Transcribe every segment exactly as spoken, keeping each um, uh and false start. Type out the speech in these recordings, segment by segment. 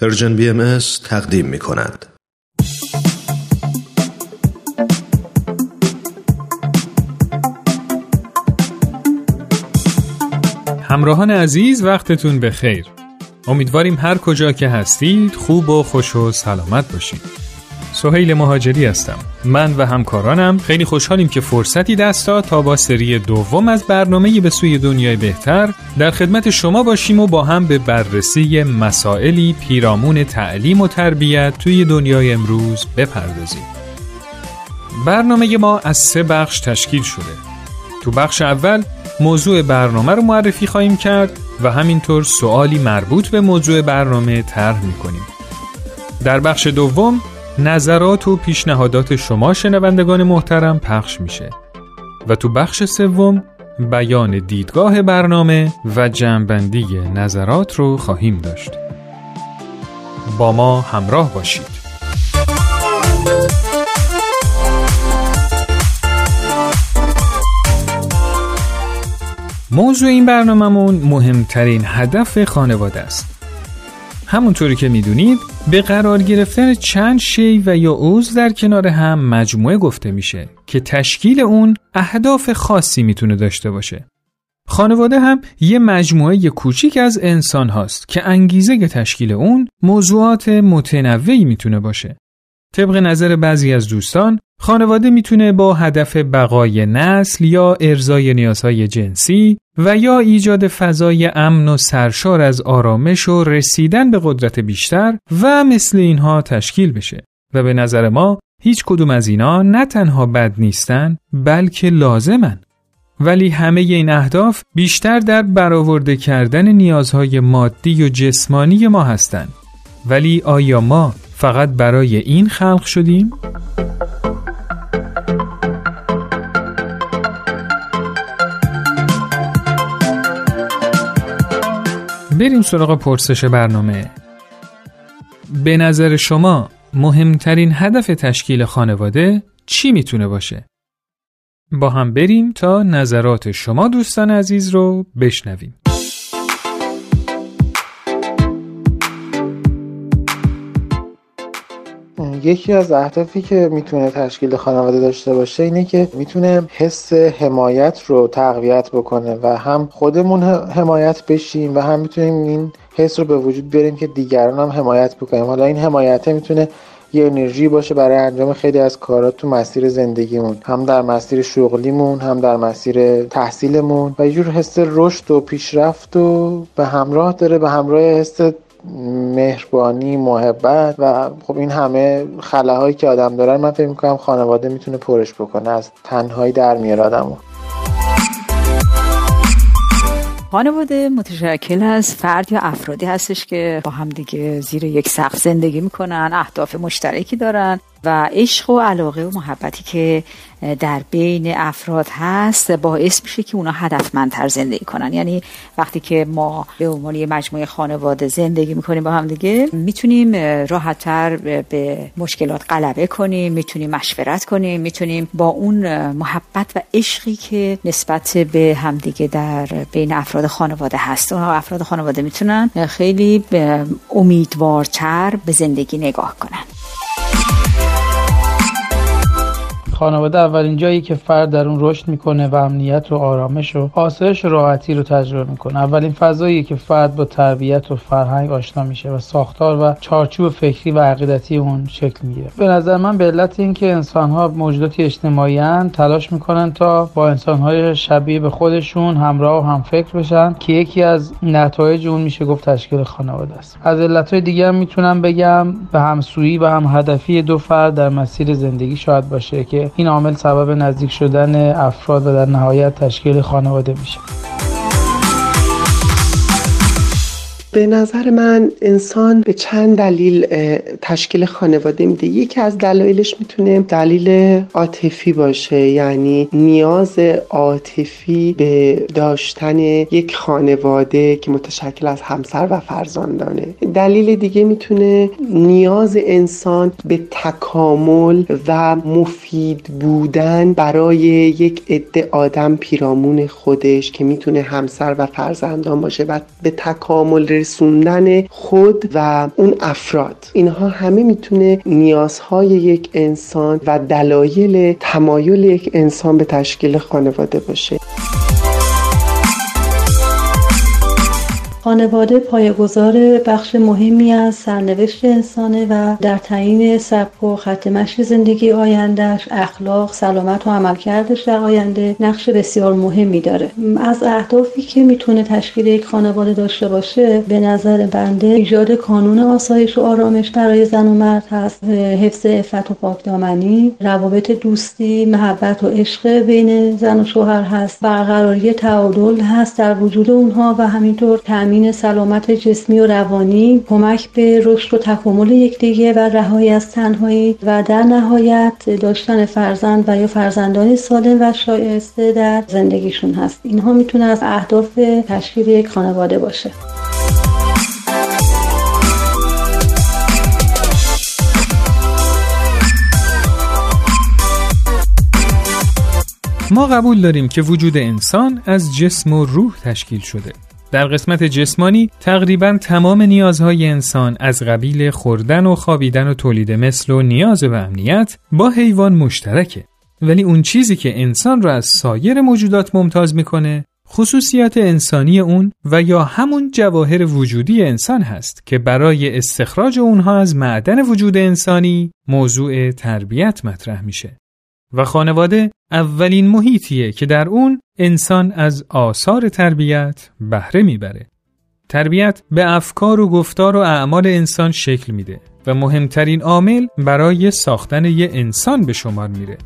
پرژن بی ام اس تقدیم می کند. همراهان عزیز وقتتون بخیر. امیدواریم هر کجا که هستید خوب و خوش و سلامت باشید. سهیل مهاجری هستم. من و همکارانم خیلی خوشحالیم که فرصتی دست داد تا با سری دوم از برنامه به سوی دنیای بهتر در خدمت شما باشیم و با هم به بررسی مسائلی پیرامون تعلیم و تربیت توی دنیای امروز بپردازیم. برنامه ما از سه بخش تشکیل شده. تو بخش اول موضوع برنامه رو معرفی خواهیم کرد و همینطور سوالی مربوط به موضوع برنامه طرح می‌کنیم. در بخش دوم نظرات و پیشنهادات شما شنوندگان محترم پخش میشه و تو بخش سوم بیان دیدگاه برنامه و جمع‌بندی نظرات رو خواهیم داشت. با ما همراه باشید. موضوع این برنامه‌مون مهمترین هدف خانواده است. همونطوری که میدونید به قرار گرفتن چند شی و یا عضو در کنار هم مجموعه گفته میشه که تشکیل اون اهداف خاصی میتونه داشته باشه. خانواده هم یه مجموعه کوچیک از انسان هاست که انگیزه تشکیل اون موضوعات متنوعی میتونه باشه. طبق نظر بعضی از دوستان خانواده میتونه با هدف بقای نسل یا ارضای نیازهای جنسی و یا ایجاد فضای امن و سرشار از آرامش و رسیدن به قدرت بیشتر و مثل اینها تشکیل بشه و به نظر ما هیچ کدوم از اینا نه تنها بد نیستن بلکه لازمن، ولی همه این اهداف بیشتر در برآورده کردن نیازهای مادی و جسمانی ما هستن. ولی آیا ما فقط برای این خلق شدیم؟ بریم سراغ پرسش برنامه. به نظر شما مهمترین هدف تشکیل خانواده چی میتونه باشه؟ با هم بریم تا نظرات شما دوستان عزیز رو بشنویم. یکی از اهدافی که میتونه تشکیل خانواده داشته باشه اینه که میتونه حس حمایت رو تقویت بکنه و هم خودمون حمایت بشیم و هم میتونیم این حس رو به وجود بیاریم که دیگران هم حمایت بکنیم. حالا این حمایت میتونه یه انرژی باشه برای انجام خیلی از کارات تو مسیر زندگیمون، هم در مسیر شغلیمون، هم در مسیر تحصیلمون، و یه جور حس رشد و پیشرفت و به همراه داره، به همراه حس مهربانی، محبت، و خب این همه خلاهایی که آدم دارن من فکر می‌کنم خانواده میتونه پرش بکنه، از تنهایی در میاره آدمو. خانواده متشکل از فرد یا افرادی هستش که با هم دیگه زیر یک سقف زندگی میکنن، اهداف مشترکی دارن و عشق و علاقه و محبتی که در بین افراد هست باعث میشه که اونا هدفمندتر زندگی کنن. یعنی وقتی که ما به عنوان یه مجموعه خانواده زندگی میکنیم با هم دیگه، میتونیم راحت‌تر به مشکلات غلبه کنیم، میتونیم مشورت کنیم، میتونیم با اون محبت و عشقی که نسبت به همدیگه در بین افراد خانواده هست، اونها افراد خانواده میتونن خیلی امیدوارتر به زندگی نگاه کنن. خانواده اولین جایی که فرد در اون رشد میکنه و امنیت و آرامش و آسایش و راحتی رو تجربه میکنه. اولین فضایی که فرد با تربیت و فرهنگ آشنا میشه و ساختار و چارچوب فکری و عقیدتی اون شکل میگیره. به نظر من به علت اینکه انسان‌ها موجودات اجتماعی ان، تلاش میکنن تا با انسان‌های شبیه به خودشون همراه و همفکر بشن که یکی از نتایج اون میشه گفت تشکیل خانواده است. از علت‌های دیگه هم میتونم بگم به همسویی و هم هدفی دو فرد در مسیر زندگی شاید باشه که این عامل سبب نزدیک شدن افراد و در نهایت تشکیل خانواده میشه. به نظر من انسان به چند دلیل تشکیل خانواده میده. یکی از دلایلش میتونه دلیل عاطفی باشه، یعنی نیاز عاطفی به داشتن یک خانواده که متشکل از همسر و فرزندانه. دلیل دیگه میتونه نیاز انسان به تکامل و مفید بودن برای یک عده آدم پیرامون خودش که میتونه همسر و فرزندان باشه و به تکامل رسیدن رسوندن خود و اون افراد، اینها همه میتونه نیازهای یک انسان و دلایل تمایل یک انسان به تشکیل خانواده باشه. خانواده پایه‌گذار بخش مهمی از سرنوشت انسانه و در تعیین سبک و خط مشی زندگی آیندهش، اخلاق، سلامت و عملکردش در آینده نقش بسیار مهمی داره. از اهدافی که میتونه تشکیل یک خانواده داشته باشه، به نظر بنده ایجاد کانون آسایش و آرامش برای زن و مرد هست، حفظ عفت و پاکدامنی، روابط دوستی، محبت و عشق بین زن و شوهر هست، برقراری تعادل هست در وجود اونها و همینطور تامین سلامت جسمی و روانی، کمک به رشد و تکامل یکدیگر و رهایی از تنهایی و در نهایت داشتن فرزند و یا فرزندانی سالم و شایسته در زندگیشون هست. اینها میتونه از اهداف تشکیل یک خانواده باشه. ما قبول داریم که وجود انسان از جسم و روح تشکیل شده. در قسمت جسمانی تقریباً تمام نیازهای انسان از قبیل خوردن و خوابیدن و تولید مثل و نیاز به امنیت با حیوان مشترکه، ولی اون چیزی که انسان را از سایر موجودات ممتاز میکنه خصوصیات انسانی اون و یا همون جواهر وجودی انسان هست که برای استخراج اونها از معدن وجود انسانی موضوع تربیت مطرح میشه و خانواده اولین محیطیه که در اون انسان از آثار تربیت بهره میبره. تربیت به افکار و گفتار و اعمال انسان شکل میده و مهمترین عامل برای ساختن یه انسان به شمار میره.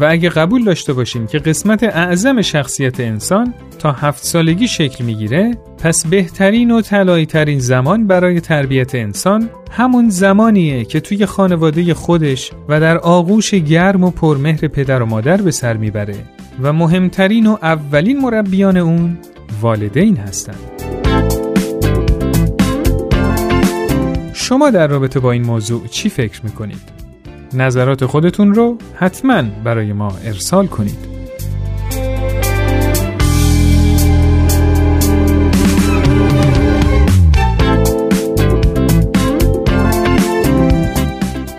و اگه قبول داشته باشیم که قسمت اعظم شخصیت انسان تا هفت سالگی شکل میگیره، پس بهترین و طلایی ترین زمان برای تربیت انسان همون زمانیه که توی خانواده خودش و در آغوش گرم و پرمهر پدر و مادر به سر میبره و مهمترین و اولین مربیان اون والدین هستند. شما در رابطه با این موضوع چی فکر میکنید؟ نظرات خودتون رو حتما برای ما ارسال کنید.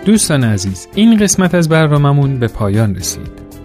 دوستان عزیز، این قسمت از برناممون به پایان رسید.